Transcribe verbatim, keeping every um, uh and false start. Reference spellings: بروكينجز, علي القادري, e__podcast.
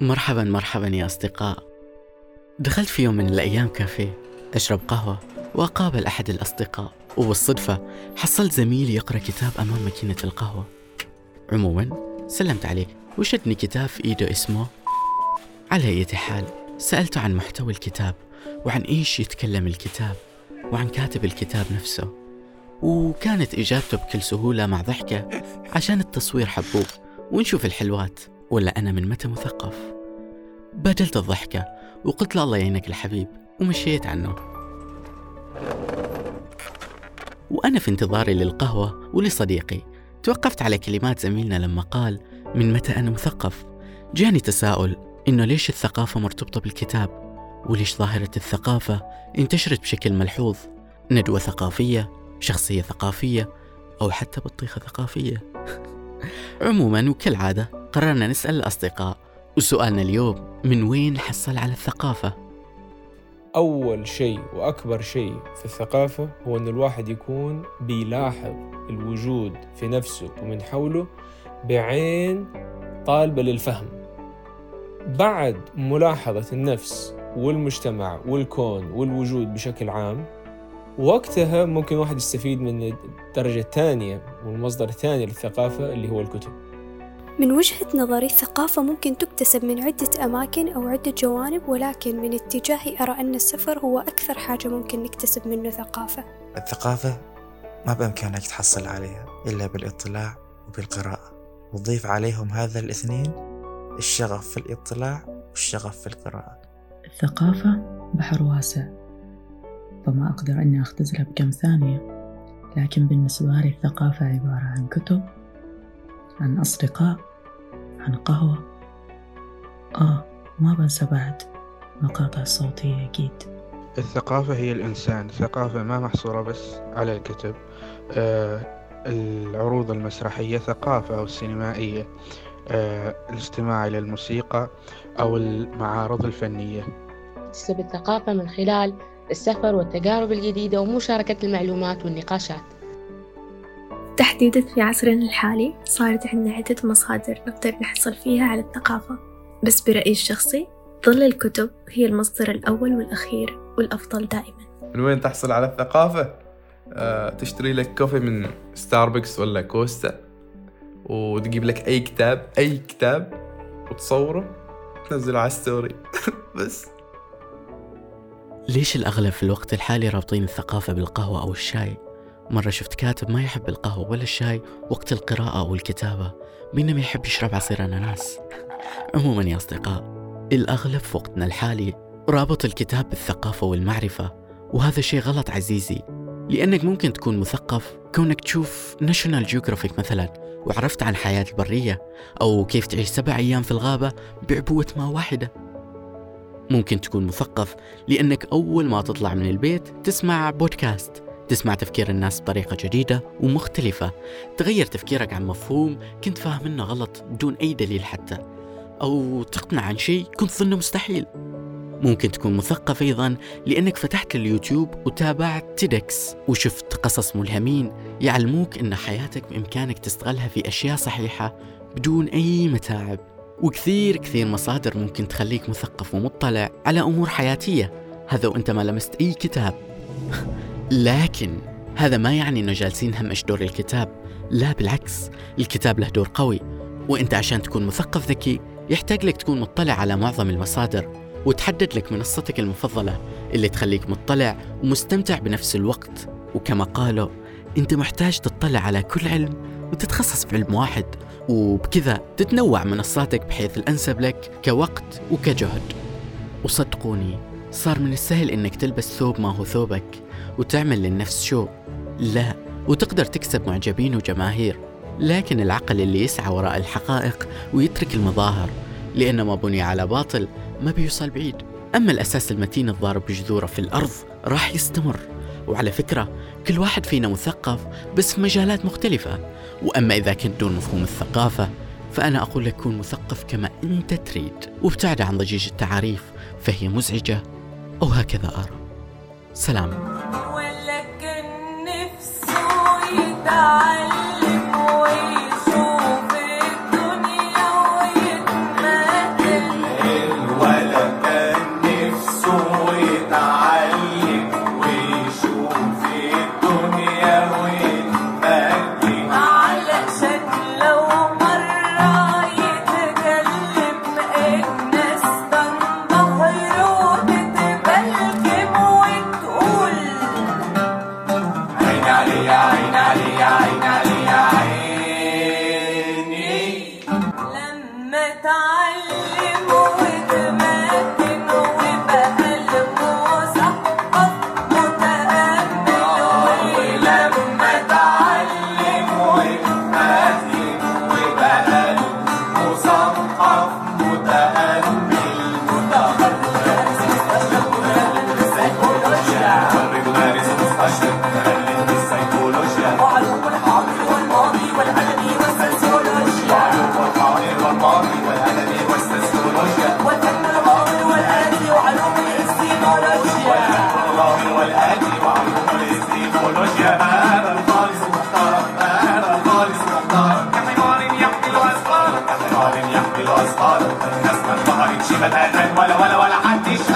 مرحبا مرحبا يا أصدقاء. دخلت في يوم من الأيام كافيه أشرب قهوة وأقابل أحد الأصدقاء، وبالصدفة حصلت زميلي يقرأ كتاب أمام ماكينة القهوة. عموما سلمت عليه وشدني كتاب في إيده اسمه على أي حال. سألته عن محتوى الكتاب وعن إيش يتكلم الكتاب وعن كاتب الكتاب نفسه، وكانت إجابته بكل سهولة مع ضحكة عشان التصوير حبوب ونشوف الحلوات، ولا أنا من متى مثقف. بدلت الضحكة وقلت له الله يعينك الحبيب ومشيت عنه، وأنا في انتظاري للقهوة ولصديقي توقفت على كلمات زميلنا لما قال من متى أنا مثقف. جاني تساؤل إنه ليش الثقافة مرتبطة بالكتاب، وليش ظاهرة الثقافة انتشرت بشكل ملحوظ، ندوة ثقافية، شخصية ثقافية، أو حتى بطيخة ثقافية. عموما وكالعادة قررنا نسأل الأصدقاء، وسؤالنا اليوم من وين حصل على الثقافة؟ أول شيء وأكبر شيء في الثقافة هو أن الواحد يكون بيلاحظ الوجود في نفسه ومن حوله بعين طالبة للفهم. بعد ملاحظة النفس والمجتمع والكون والوجود بشكل عام، وقتها ممكن واحد يستفيد من الدرجة الثانية والمصدر الثاني للثقافة اللي هو الكتب. من وجهة نظري الثقافة ممكن تكتسب من عدة أماكن أو عدة جوانب، ولكن من اتجاهي أرى أن السفر هو أكثر حاجة ممكن نكتسب منه ثقافة. الثقافة ما بإمكانك تحصل عليها إلا بالاطلاع وبالقراءة، وضيف عليهم هذا الاثنين الشغف في الاطلاع والشغف في القراءة. الثقافة بحر واسع، فما أقدر أني أختزلها بكم ثانية، لكن بالنسبة لي الثقافة عبارة عن كتب، عن أصدقاء، عن قهوة، آه ما بنسى بعد مقاطع صوتية أكيد. الثقافة هي الإنسان، ثقافة ما محصورة بس على الكتب، آه العروض المسرحية ثقافة، أو السينمائية، آه الاستماع إلى الموسيقى أو المعارض الفنية. تكتسب الثقافة من خلال السفر والتجارب الجديدة ومشاركة المعلومات والنقاشات. تحديداً في عصرنا الحالي صارت عندنا عدة مصادر نقدر نحصل فيها على الثقافة، بس برأيي الشخصي ظل الكتب هي المصدر الأول والأخير والأفضل دائماً. من وين تحصل على الثقافة؟ أه، تشتري لك كوفي من ستاربكس ولا كوستا، وتجيب لك أي كتاب أي كتاب وتصوره وتنزله على ستوري. بس ليش الأغلب في الوقت الحالي رابطين الثقافة بالقهوة أو الشاي؟ مرة شفت كاتب ما يحب القهوة ولا الشاي وقت القراءة أو الكتابة، بينما يحب يشرب عصير أناناس. عموما يا أصدقاء، الأغلب في وقتنا الحالي رابط الكتاب بالثقافة والمعرفة، وهذا شيء غلط عزيزي، لأنك ممكن تكون مثقف كونك تشوف ناشونال جيوغرافيك مثلا وعرفت عن حياة البرية أو كيف تعيش سبع أيام في الغابة بعبوة ماء واحدة. ممكن تكون مثقف لأنك أول ما تطلع من البيت تسمع بودكاست، تسمع تفكير الناس بطريقة جديدة ومختلفة، تغير تفكيرك عن مفهوم كنت فاهم إنه غلط بدون أي دليل حتى، أو تقنع عن شيء كنت ظنه مستحيل. ممكن تكون مثقف أيضا لأنك فتحت اليوتيوب وتابعت تيدكس وشفت قصص ملهمين يعلموك إن حياتك بإمكانك تستغلها في أشياء صحيحة بدون أي متاعب، وكثير كثير مصادر ممكن تخليك مثقف ومطلع على أمور حياتية، هذا وإنت ما لمست أي كتاب. لكن هذا ما يعني أنه جالسين همش دور الكتاب، لا بالعكس، الكتاب له دور قوي، وإنت عشان تكون مثقف ذكي يحتاج لك تكون مطلع على معظم المصادر، وتحدد لك منصتك المفضلة اللي تخليك مطلع ومستمتع بنفس الوقت. وكما قالوا أنت محتاج تطلع على كل علم وتتخصص في علم واحد، وبكذا تتنوع منصاتك بحيث الأنسب لك كوقت وكجهد. وصدقوني صار من السهل أنك تلبس ثوب ما هو ثوبك وتعمل للنفس شو، لا، وتقدر تكسب معجبين وجماهير، لكن العقل اللي يسعى وراء الحقائق ويترك المظاهر لأنه ما بني على باطل ما بيوصل بعيد. أما الأساس المتين الضارب بجذوره في الأرض راح يستمر. وعلى فكرة كل واحد فينا مثقف بس في مجالات مختلفة، وأما إذا كنت دون مفهوم الثقافة فأنا أقول لك كون مثقف كما أنت تريد، وابتعد عن ضجيج التعاريف فهي مزعجة، أو هكذا أرى. سلام. يتعلم ويشوف الدنيا ويتمثل ولا ولا ولا حد